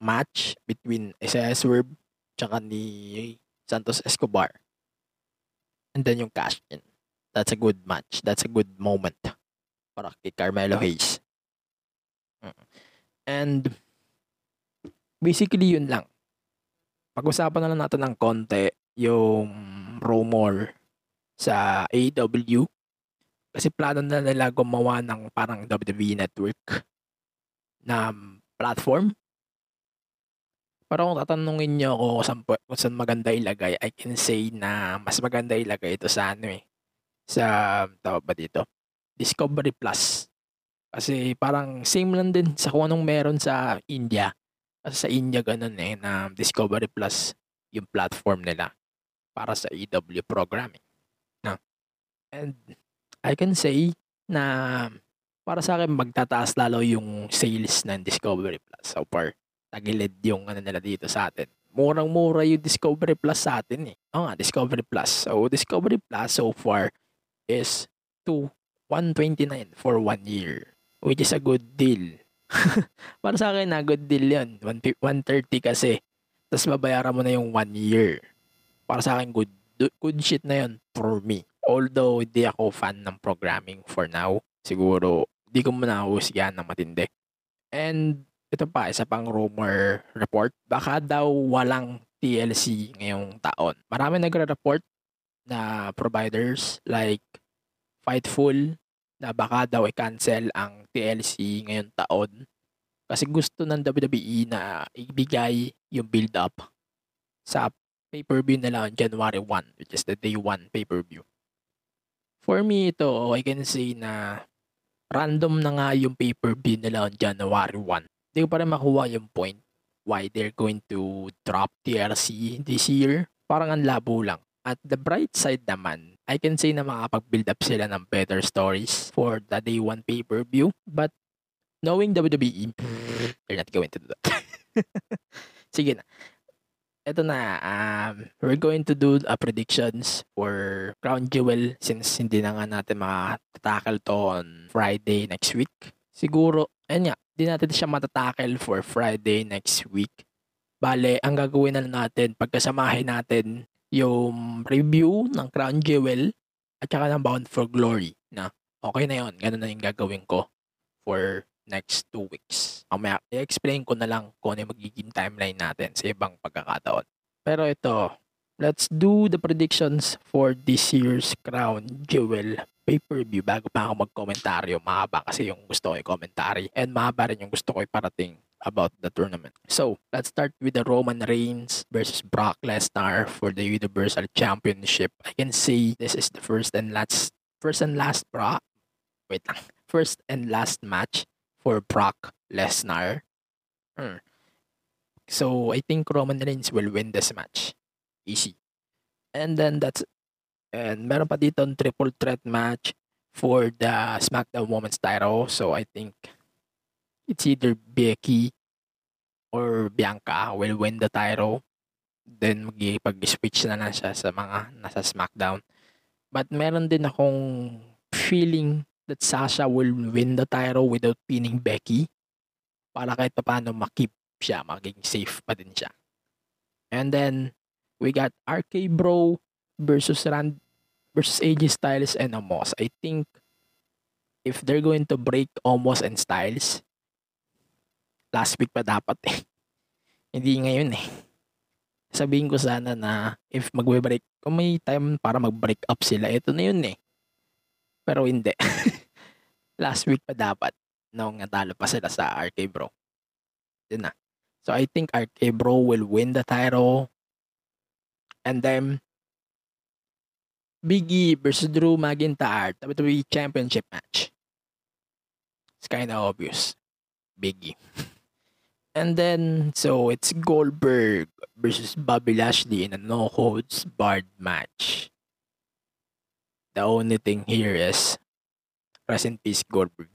match between Isaiah Swerve tsaka ni Santos Escobar. And then yung cash-in. That's a good match. That's a good moment para kay Carmelo Hayes. And basically yun lang. Pag-usapan na lang natin ng konti yung rumor sa A E W kasi plano na nila gumawa ng parang W W E Network na platform. Pero kung tatanungin niyo ako kung saan, kung saan maganda ilagay, I can say na mas maganda ilagay ito sa ano eh, sa tawag ba dito, Discovery Plus. Kasi parang same lang din sa kung anong meron sa India. Kasi sa India ganun eh, na Discovery Plus yung platform nila para sa A E W programming. No? And I can say na para sa akin magtataas lalo yung sales ng Discovery Plus. So far, tagilid yung ano nila dito sa atin. Murang-mura yung Discovery Plus sa atin eh. Oo nga, Discovery Plus. So Discovery Plus so far is two one twenty-nine for one year. Which is a good deal. Para sa akin na good deal yun. one thirty kasi. Tapos babayaran mo na yung one year. Para sa akin good, good shit na yun for me. Although hindi ako fan ng programming for now. Siguro hindi ko muna husgahan ng matindi. And ito pa, isa pang rumor report. Baka daw walang T L C ngayong taon. Marami nagre-report na providers like Fightful na baka daw i-cancel ang T L C ngayon taon kasi gusto ng W W E na ibigay yung build-up sa pay-per-view nila on January first, which is the day one pay-per-view. For me ito, I can say na random na nga yung pay-per-view nila on January first. Hindi ko pa rin makuha yung point why they're going to drop T L C this year. Parang ang labo lang. At the bright side naman, I can say na makakapag-build up sila ng better stories for the day one pay-per-view. But knowing W W E, they're not going to do that. Sige na. Eto na, um, we're going to do uh, predictions for Crown Jewel since hindi na nga natin matatakal to on Friday next week. Siguro, ayun nga, hindi natin siya matatakal for Friday next week. Bale, ang gagawin na natin, pagkasamahin natin yung review ng Crown Jewel at saka ng Bound for Glory na okay na yun, ganun na yung gagawin ko for next two weeks. Mamaya, i-explain ko na lang kung ano yung magiging timeline natin sa ibang pagkakataon. Pero ito, let's do the predictions for this year's Crown Jewel pay-per-view bago pa ako magkomentaryo. Mahaba kasi yung gusto ko i-commentary and mahaba rin yung gusto ko iparating about the tournament. So, let's start with the Roman Reigns versus Brock Lesnar for the Universal Championship. I can say this is the first and last first and last Brock. Wait lang. First and last match for Brock Lesnar. Hmm. So, I think Roman Reigns will win this match. Easy. And then that's... And meron pa dito ang triple threat match for the Smackdown Women's title. So, I think it's either Becky or Bianca will win the title. Then, mag-switch na na siya sa mga nasa Smackdown. But meron din akong feeling that Sasha will win the title without pinning Becky para kahit paano makip siya, maging safe pa din siya. And then, we got R K Bro versus Rand versus A J Styles and Omos. I think if they're going to break Omos and Styles, last week pa dapat eh. Hindi ngayon eh. Sabihin ko sana na if magbe-break, kung may time para mag-break up sila, ito na yun eh. Pero hindi. Last week pa dapat nung natalo pa sila sa R K Bro. Yun na. So I think R K Bro will win the title. And then Big E versus Drew McIntyre, W W E Championship match. It's kind of obvious. Big E. And then so it's Goldberg versus Bobby Lashley in a no holds barred match. The only thing here is rest in peace, Goldberg.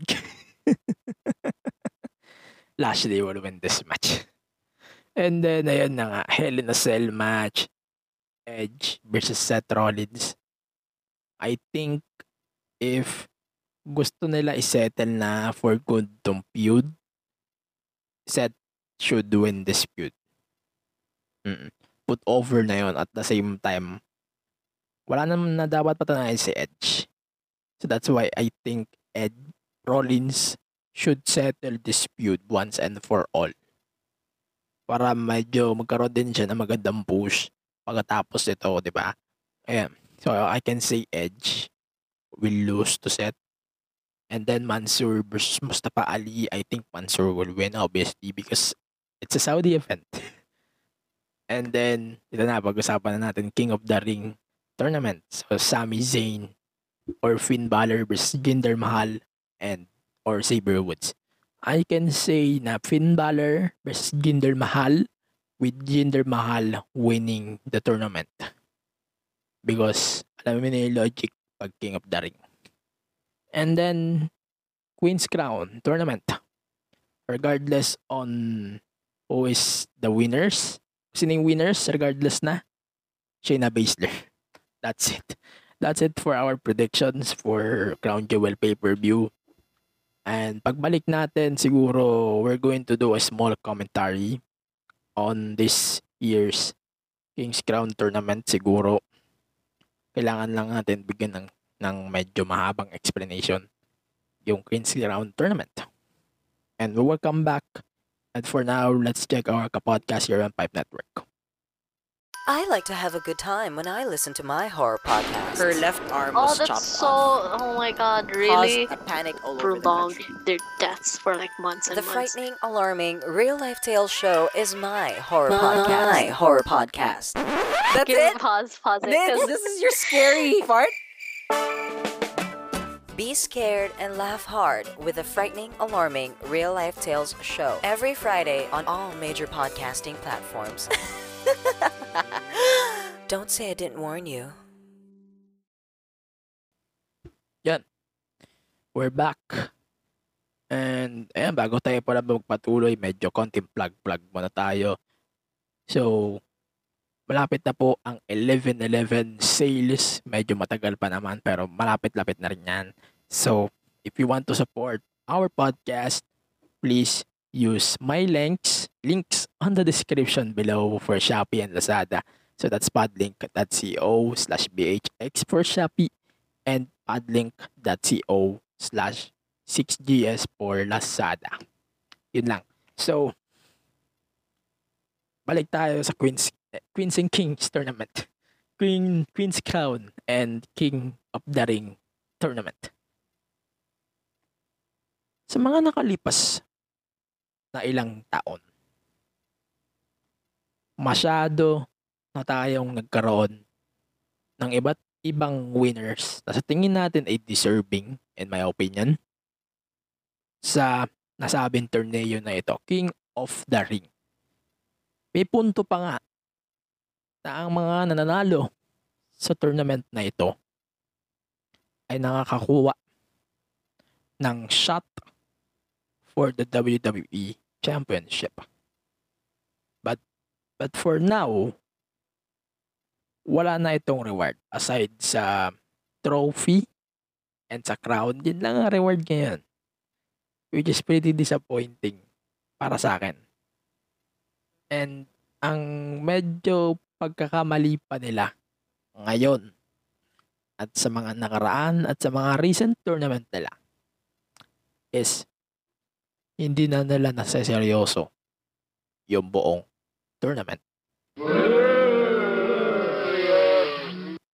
Lashley will win this match. And then, ayun na nga, Hell in a Cell match. Edge versus Seth Rollins. I think if gusto nila isettle na for good tong feud, Seth should win this feud. Mm-mm. Put over na yun at the same time. Wala naman na dapat patunayan si Edge. So that's why I think Ed Rollins should settle dispute once and for all. Para medyo magkaroon din siya ng magandang push pagkatapos ito, di ba? Ayan. So I can say Edge will lose to Seth. And then Mansoor versus Mustafa Ali. I think Mansoor will win obviously because it's a Saudi event. And then, ito na, pag-usapan na natin, King of the Ring tournament. So Sami Zayn or Finn Balor versus Jinder Mahal and or Sabre Woods. I can say na Finn Balor versus Jinder Mahal with Jinder Mahal winning the tournament. Because alam mo na yung logic pag King of the Ring. And then Queen's Crown tournament. Regardless on who is the winners. Sining winners regardless na Shayna Baszler. That's it. That's it for our predictions for Crown Jewel pay-per-view. And pagbalik natin, siguro we're going to do a small commentary on this year's King's Crown Tournament. Siguro kailangan lang natin bigyan ng, ng medyo mahabang explanation yung King's Crown Tournament. And we will come back. And for now, let's check our podcast here on Pipe Network. I like to have a good time when I listen to my horror podcast. Her left arm oh, was chopped off. So, oh my god, really? Caused a panic all prolonged over the country. Their deaths for like months and the months. The frightening, alarming, real-life tale show is my horror my podcast. My horror podcast. That's Give it? Pause, pause it. This, this is your scary part? Be scared and laugh hard with the frightening, alarming, real-life tales show. Every Friday on all major podcasting platforms. Don't say I didn't warn you. Yan. We're back. And ayan, bago tayo pala magpatuloy, medyo konting plug-plug muna tayo. So, malapit na po ang eleven eleven sales. Medyo matagal pa naman pero malapit-lapit na rin yan. So, if you want to support our podcast, please use my links, links on the description below for Shopee and Lazada. So, that's podlink.co slash bhx for Shopee and podlink.co slash six G S for Lazada. Yun lang. So, balik tayo sa Queen's Queens and Kings Tournament. Queen, Queen's Crown and King of the Ring Tournament. Sa mga nakalipas na ilang taon, masyado na tayong nagkaroon ng iba't ibang winners na sa tingin natin ay deserving, in my opinion, sa nasabing torneo na ito, King of the Ring. May punto pa nga na ang mga nananalo sa tournament na ito ay nakakakuha ng shot for the W W E Championship. But but for now, wala na itong reward aside sa trophy and sa crown. Yun lang ang reward ngayon, which is pretty disappointing para sa akin. And ang medyo pagkakamali pa nila ngayon at sa mga nakaraan at sa mga recent tournament nila is hindi na nila naseseryoso yung buong tournament.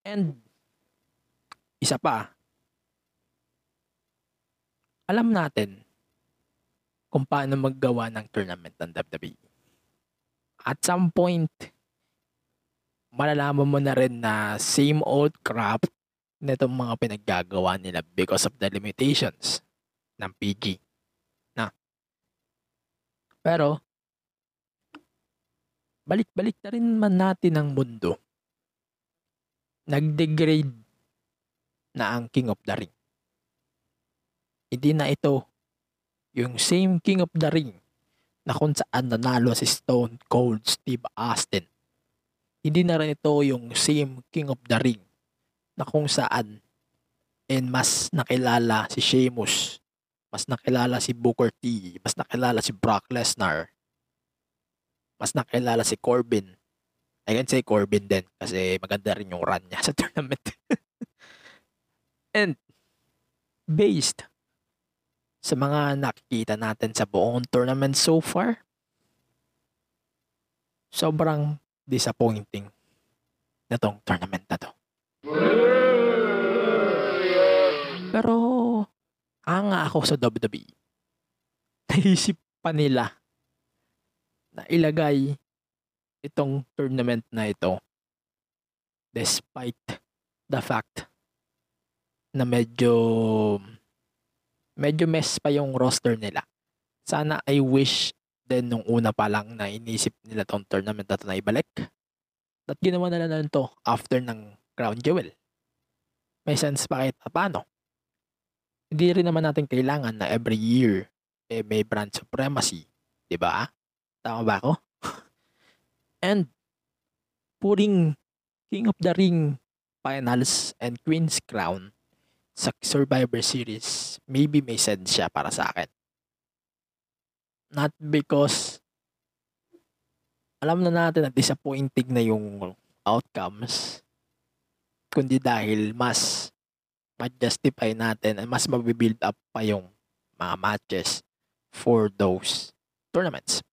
And isa pa, alam natin kung paano maggawa ng tournament ng W W E. At some point, malalaman mo na rin na same old crap na itong mga pinaggagawa nila because of the limitations ng P G. Na. Pero, balik-balik na rin man natin ang mundo. Nag-degrade na ang King of the Ring. Hindi na ito yung same King of the Ring na kung saan nanalo si Stone Cold Steve Austin. Hindi na rin ito yung same King of the Ring na kung saan and mas nakilala si Sheamus, mas nakilala si Booker T, mas nakilala si Brock Lesnar, mas nakilala si Corbin. I can say Corbin din kasi maganda rin yung run niya sa tournament. And based sa mga nakikita natin sa buong tournament so far, sobrang disappointing na tong tournament na to. Pero, anga ako sa W W E. Naisip pa nila na ilagay itong tournament na ito despite the fact na medyo... Medyo mess pa yung roster nila. Sana I wish din nung una pa lang na inisip nila tong tournament na ito na ibalik. At ginawa nila na ito after ng Crown Jewel. May sense pa kahit paano. Hindi rin naman natin kailangan na every year eh, may brand supremacy. Diba? Tama ba ako? And puring King of the Ring Finals and Queen's Crown sa Survivor Series, maybe may sense siya para sa akin. Not because alam na natin na disappointing na yung outcomes, kundi dahil mas ma-justify natin at mas mabibuild up pa yung mga matches for those tournaments.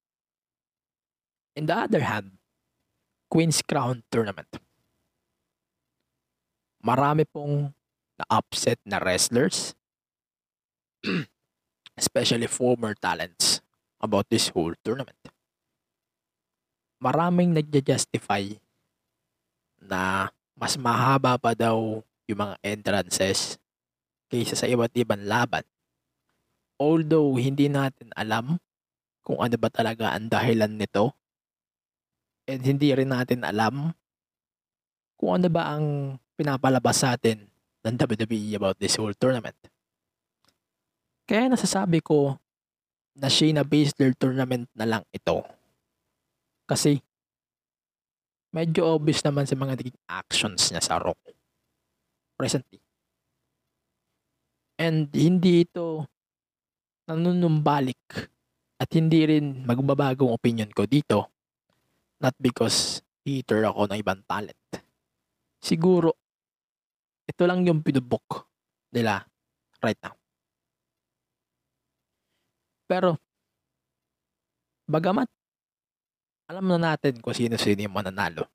In the other hand, Queen's Crown Tournament. Marami pong upset na wrestlers, especially former talents, about this whole tournament. Maraming nagja-justify na mas mahaba pa daw yung mga entrances kaysa sa iba't ibang laban. Although hindi natin alam kung ano ba talaga ang dahilan nito, and hindi rin natin alam kung ano ba ang pinapalabas sa atin ng W W E about this whole tournament. Kaya nasasabi ko na Shayna Baszler tournament na lang ito. Kasi medyo obvious naman sa mga naging actions niya sa Raw recently. And hindi ito nanunumbalik at hindi rin magbabagong opinion ko dito. Not because hater ako ng ibang talent. Siguro, ito lang yung pinubok nila right now. Pero, bagamat, alam na natin kung sino-sino yung mananalo.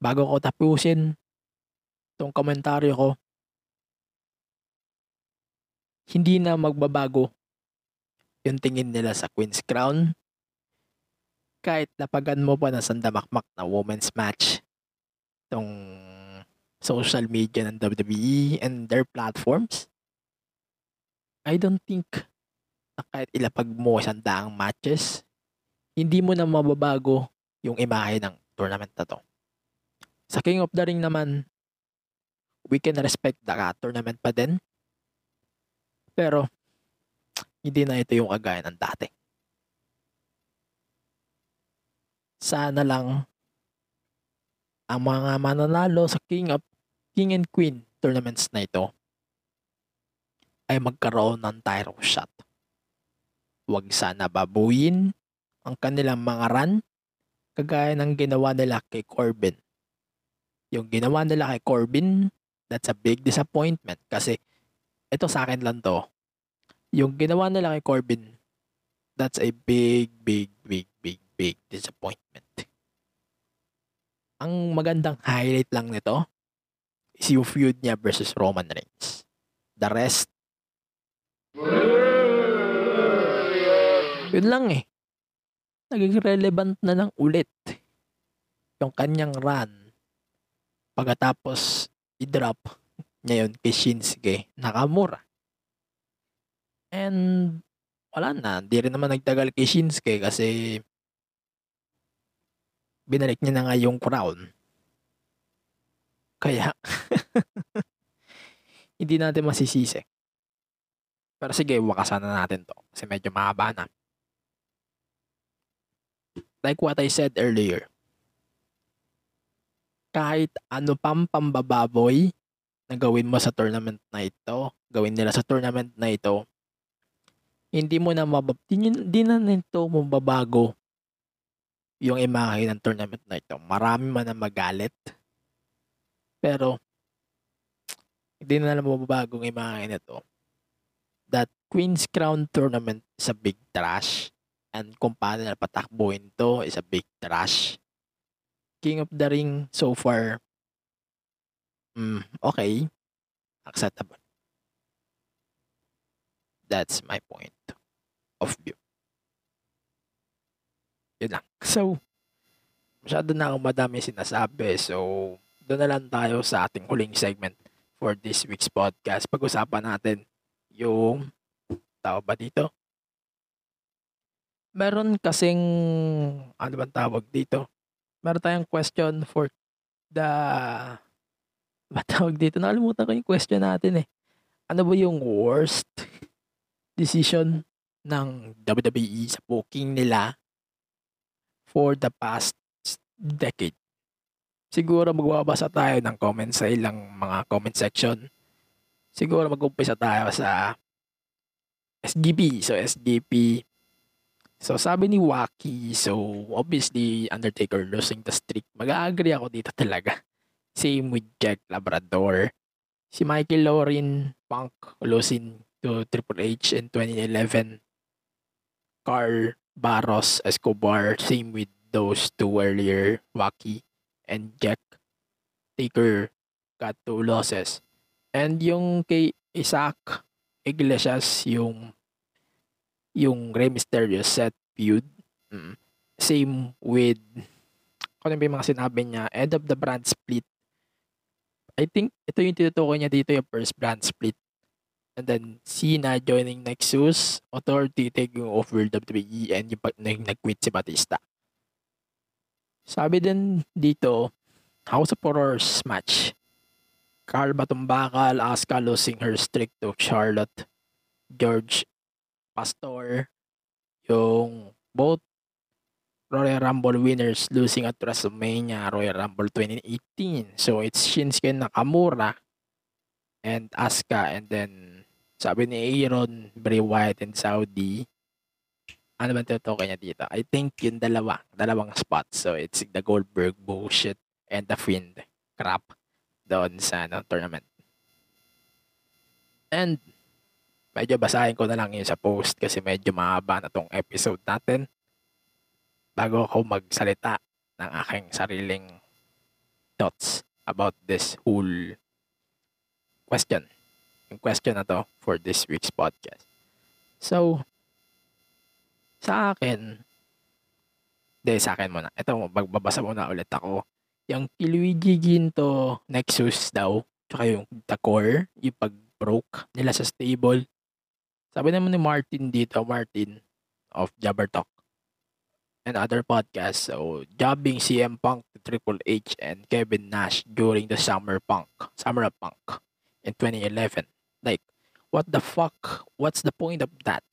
Bago ko tapusin itong komentaryo ko, hindi na magbabago yung tingin nila sa Queen's Crown. Kahit lapagan mo pa ng sandamakmak na women's match itong social media ng W W E and their platforms, I don't think na kahit ilapag mo isang daang matches, hindi mo na mababago yung imahe ng tournament na to. Sa King of the Ring naman, we can respect the tournament pa din. Pero, hindi na ito yung kagaya ng dati. Sana lang ang mga mananalo sa King of King and Queen tournaments na ito ay magkaroon ng title shot. Huwag sana babuyin ang kanilang mga run kagaya ng ginawa nila kay Corbin. Yung ginawa nila kay Corbin, that's a big disappointment kasi ito sa akin lang to. Yung ginawa nila kay Corbin, that's a big, big, big, big, big disappointment. Ang magandang highlight lang nito is yung feud niya versus Roman Reigns. The rest, yun lang eh. Naging relevant na lang ulit yung kanyang run pagkatapos i-drop niya yun kay Shinsuke Nakamura. And wala na, di rin naman nagtagal kay Shinsuke kasi binalik niya na nga yung crown. Kaya hindi natin masisisi. Pero sige, wakasan na natin to kasi medyo mahaba na. Like what I said earlier, kahit ano pang pambababoy na gawin mo sa tournament na ito, gawin nila sa tournament na ito, hindi mo na mabab... Hindi na nito mababago yung imahe ng tournament na ito. Marami man na magalit, pero hindi na lang mababago yung imahe na ito. That Queen's Crown Tournament is a big trash. And kung paano na patakbuhin to is a big trash. King of the Ring so far, mm, okay, acceptable. That's my point of view. Yun lang. So, masyado na akong madami sinasabi. So, doon na lang tayo sa ating huling segment for this week's podcast. Pag-usapan natin yung tao ba dito? Meron kasing, ano bang tawag dito? Meron tayong question for the, ba tawag dito? Nakalimutan ko yung question natin eh. Ano ba yung worst decision ng W W E sa booking nila for the past decade? Siguro magbabasa tayo ng comments sa ilang mga comment section. Siguro mag-umpisa tayo sa S D P. So, S D P. So, sabi ni Waki, so, obviously, Undertaker losing the streak. Mag-agree ako dito talaga. Same with Jack Labrador. Si Michael Lorin, Punk, losing to Triple H in twenty eleven. Carl Barros Escobar, same with those two earlier, Waki and Jack. Taker got two losses. And yung kay Isaac Iglesias, yung yung Rey Mysterio set feud, mm. same with kung ano yung mga sinabi niya, end of the brand split. I think ito yung tinutukoy niya dito, yung first brand split, and then Cena joining Nexus, Authority taking over W W E, and yung, yung nag-quit si Batista. Sabi din dito, House of Horrors match, Carl Batumbakal, Asuka losing her streak to Charlotte George Pastor, yung both Royal Rumble winners losing at WrestleMania Royal Rumble twenty eighteen. So it's Shinsuke Nakamura and Asuka, and then sabi ni Aaron, Bray Wyatt and Saudi. Ano ba tutukoy niya dito? I think yung dalawa, dalawang spots. So it's the Goldberg bullshit and the Fiend crap doon sa no, tournament. And medyo basahin ko na lang yun sa post kasi medyo mahaba na tong episode natin. Bago ako magsalita ng aking sariling thoughts about this whole question. Yung question na to for this week's podcast. So, sa akin, hindi, sa akin muna. Ito, magbabasa muna ulit ako. Yung Luigi Ginto Nexus daw, tsaka yung The Core, yung pag-broke nila sa stable. Sabi naman ni Martin dito, Martin of Jabber Talk and other podcasts, so jobbing C M Punk to Triple H and Kevin Nash during the Summer Punk, Summer Punk in twenty eleven. Like, what the fuck? What's the point of that?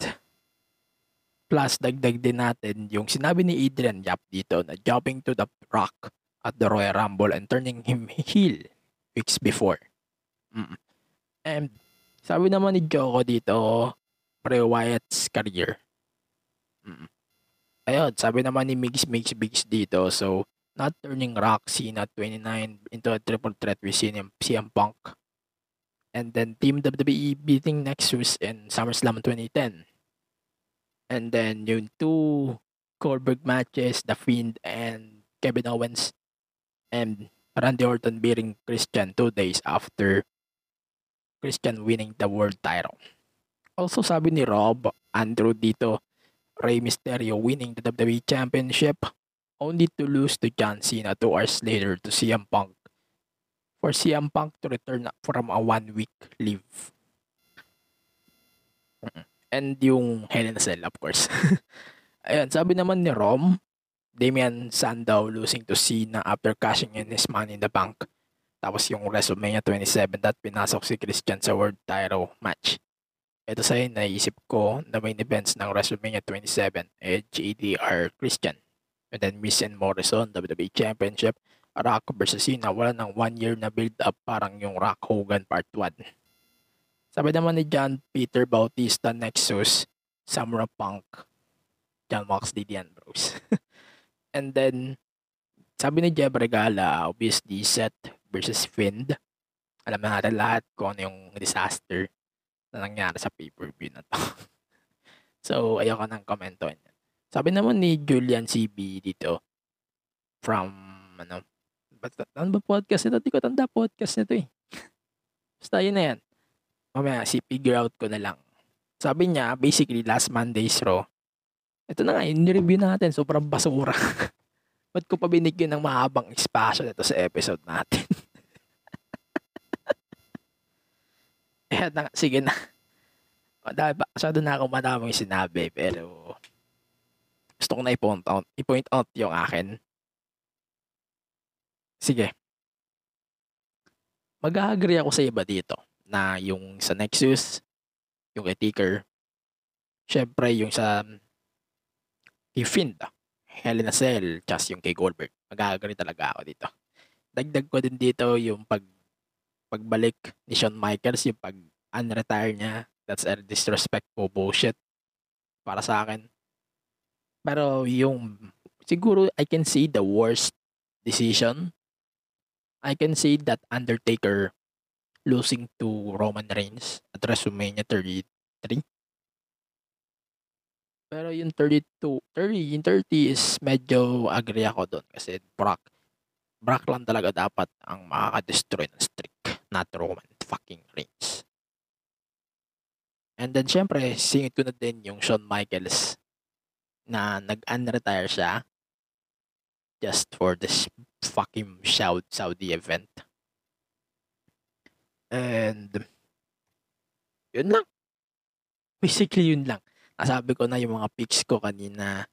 Plus, dagdag din natin yung sinabi ni Adrian Yap dito na jobbing to The Rock at the Royal Rumble and turning him heel weeks before. Mm. And sabi naman ni Joko dito, Bray Wyatt's career. Mm. Ayun, sabi naman ni Migs, Migs, Migs dito. So, not turning Rock, Cena twenty-nine into a triple threat with C M Punk. And then, Team W W E beating Nexus in SummerSlam twenty ten. And then, yung two Goldberg matches, The Fiend and Kevin Owens. And Randy Orton beating Christian two days after Christian winning the world title. Also, sabi ni Rob, Andrew dito, Rey Mysterio winning the W W E Championship only to lose to John Cena two hours later to C M Punk for C M Punk to return from a one-week leave. And yung Hell in a Cell, of course. Ayan, sabi naman ni Rom, Damian Sandow losing to Cena after cashing in his Money in the Bank. Tapos yung WrestleMania twenty-seven that pinasok si Christian sa World Title match. Ito sa'yo, naisip ko na main events ng WrestleMania twenty-seven, eh, J D R Christian. And then Miz and Morrison, W W E Championship, Rock versus Cena, wala ng one year na build-up, parang yung Rock Hogan Part one. Sabi naman ni John Peter Bautista, Nexus, Samurai Punk, John Moxley, The Ambrose. And then, sabi ni Jeb Regala, obviously Seth versus Fiend. Alam na natin lahat kung ano yung disaster na nangyari sa pay-per-view na to. So, ayoko nang komento niya. Sabi naman ni Julian C B dito from, ano, but, ano ba podcast nito? Di ko tanda podcast nito eh. Basta yun na yan. Mamaya, si figure out ko na lang. Sabi niya, basically, last Monday's Raw. Ito na nga, in-review natin. Sobrang basura. Ba't ko pa binigyan ng mahabang espasyo nito sa episode natin? Eh, na, sige na. O, dahil ba, masyado na akong madaming sinabi, pero gusto ko na i-point out, i-point out yung akin. Sige. Mag-agree ako sa iba dito na yung sa Nexus, yung kay Ticker, syempre yung sa kay Fiend, Hell in a Cell, just yung kay Goldberg. Mag-agree talaga ako dito. Dagdag ko din dito yung pag pagbalik ni Shawn Michaels, yung pag-unretire niya, that's a disrespectful bullshit para sa akin. Pero yung, siguro I can see the worst decision. I can see that Undertaker losing to Roman Reigns at WrestleMania thirty-three. Pero yung thirty-two, thirty, yung thirty is medyo agree ako doon kasi Brock, Brock lang talaga dapat ang makaka-destroy ng streak. Not Roman fucking Reigns. And then syempre singit ko na din yung Shawn Michaels na nag-unretire siya just for this fucking Saudi event. And yun lang, basically yun lang. Nasabi ko na yung mga picks ko kanina.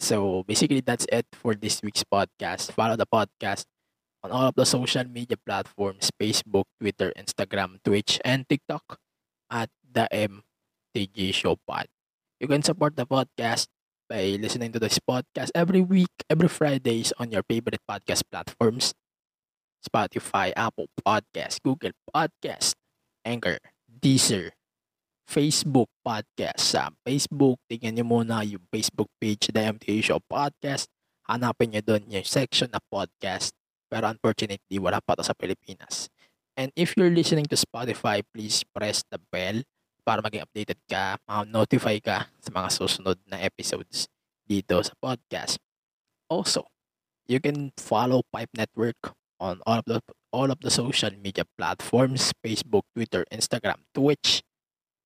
So basically that's it for this week's podcast. Follow the podcast on all of the social media platforms, Facebook, Twitter, Instagram, Twitch, and TikTok at The M T G Show Pod. You can support the podcast by listening to this podcast every week, every Fridays on your favorite podcast platforms. Spotify, Apple Podcasts, Google Podcasts, Anchor, Deezer, Facebook Podcast. Sa Facebook, tingnan nyo muna yung Facebook page, The M T G Show Podcast. Hanapin nyo doon yung section na podcast. Pero unfortunately, wala pa ito sa Pilipinas. And if you're listening to Spotify, please press the bell para maging updated ka, ma-notify ka sa mga susunod na episodes dito sa podcast. Also, you can follow Pipe Network on all of the, all of the social media platforms, Facebook, Twitter, Instagram, Twitch,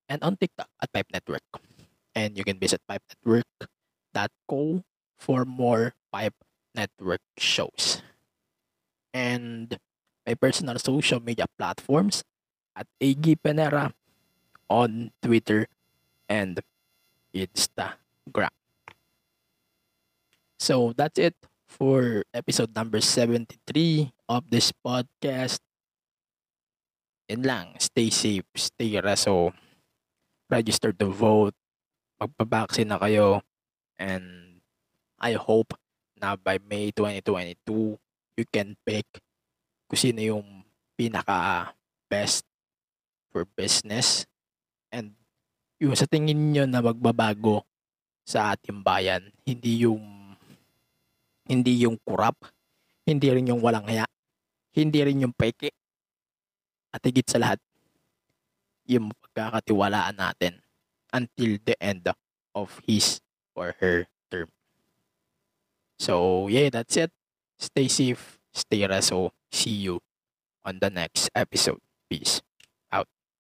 and on TikTok at Pipe Network. And you can visit pipe network dot co for more Pipe Network shows. And my personal social media platforms at A G Penera on Twitter and Instagram. So that's it for episode number seventy-three of this podcast. Yan lang. Stay safe. Stay reso. Register to vote, magpabaksin na kayo, and I hope na by May twenty twenty-two, you can pick kung sino yung pinaka-best for business and yung sa tingin nyo na magbabago sa ating bayan, hindi yung hindi yung corrupt, hindi rin yung walang haya, hindi rin yung peke, at higit sa lahat, yung pagkakatiwalaan natin until the end of his or her term. So, yeah, that's it. Stay safe, stay reso. See you on the next episode. Peace.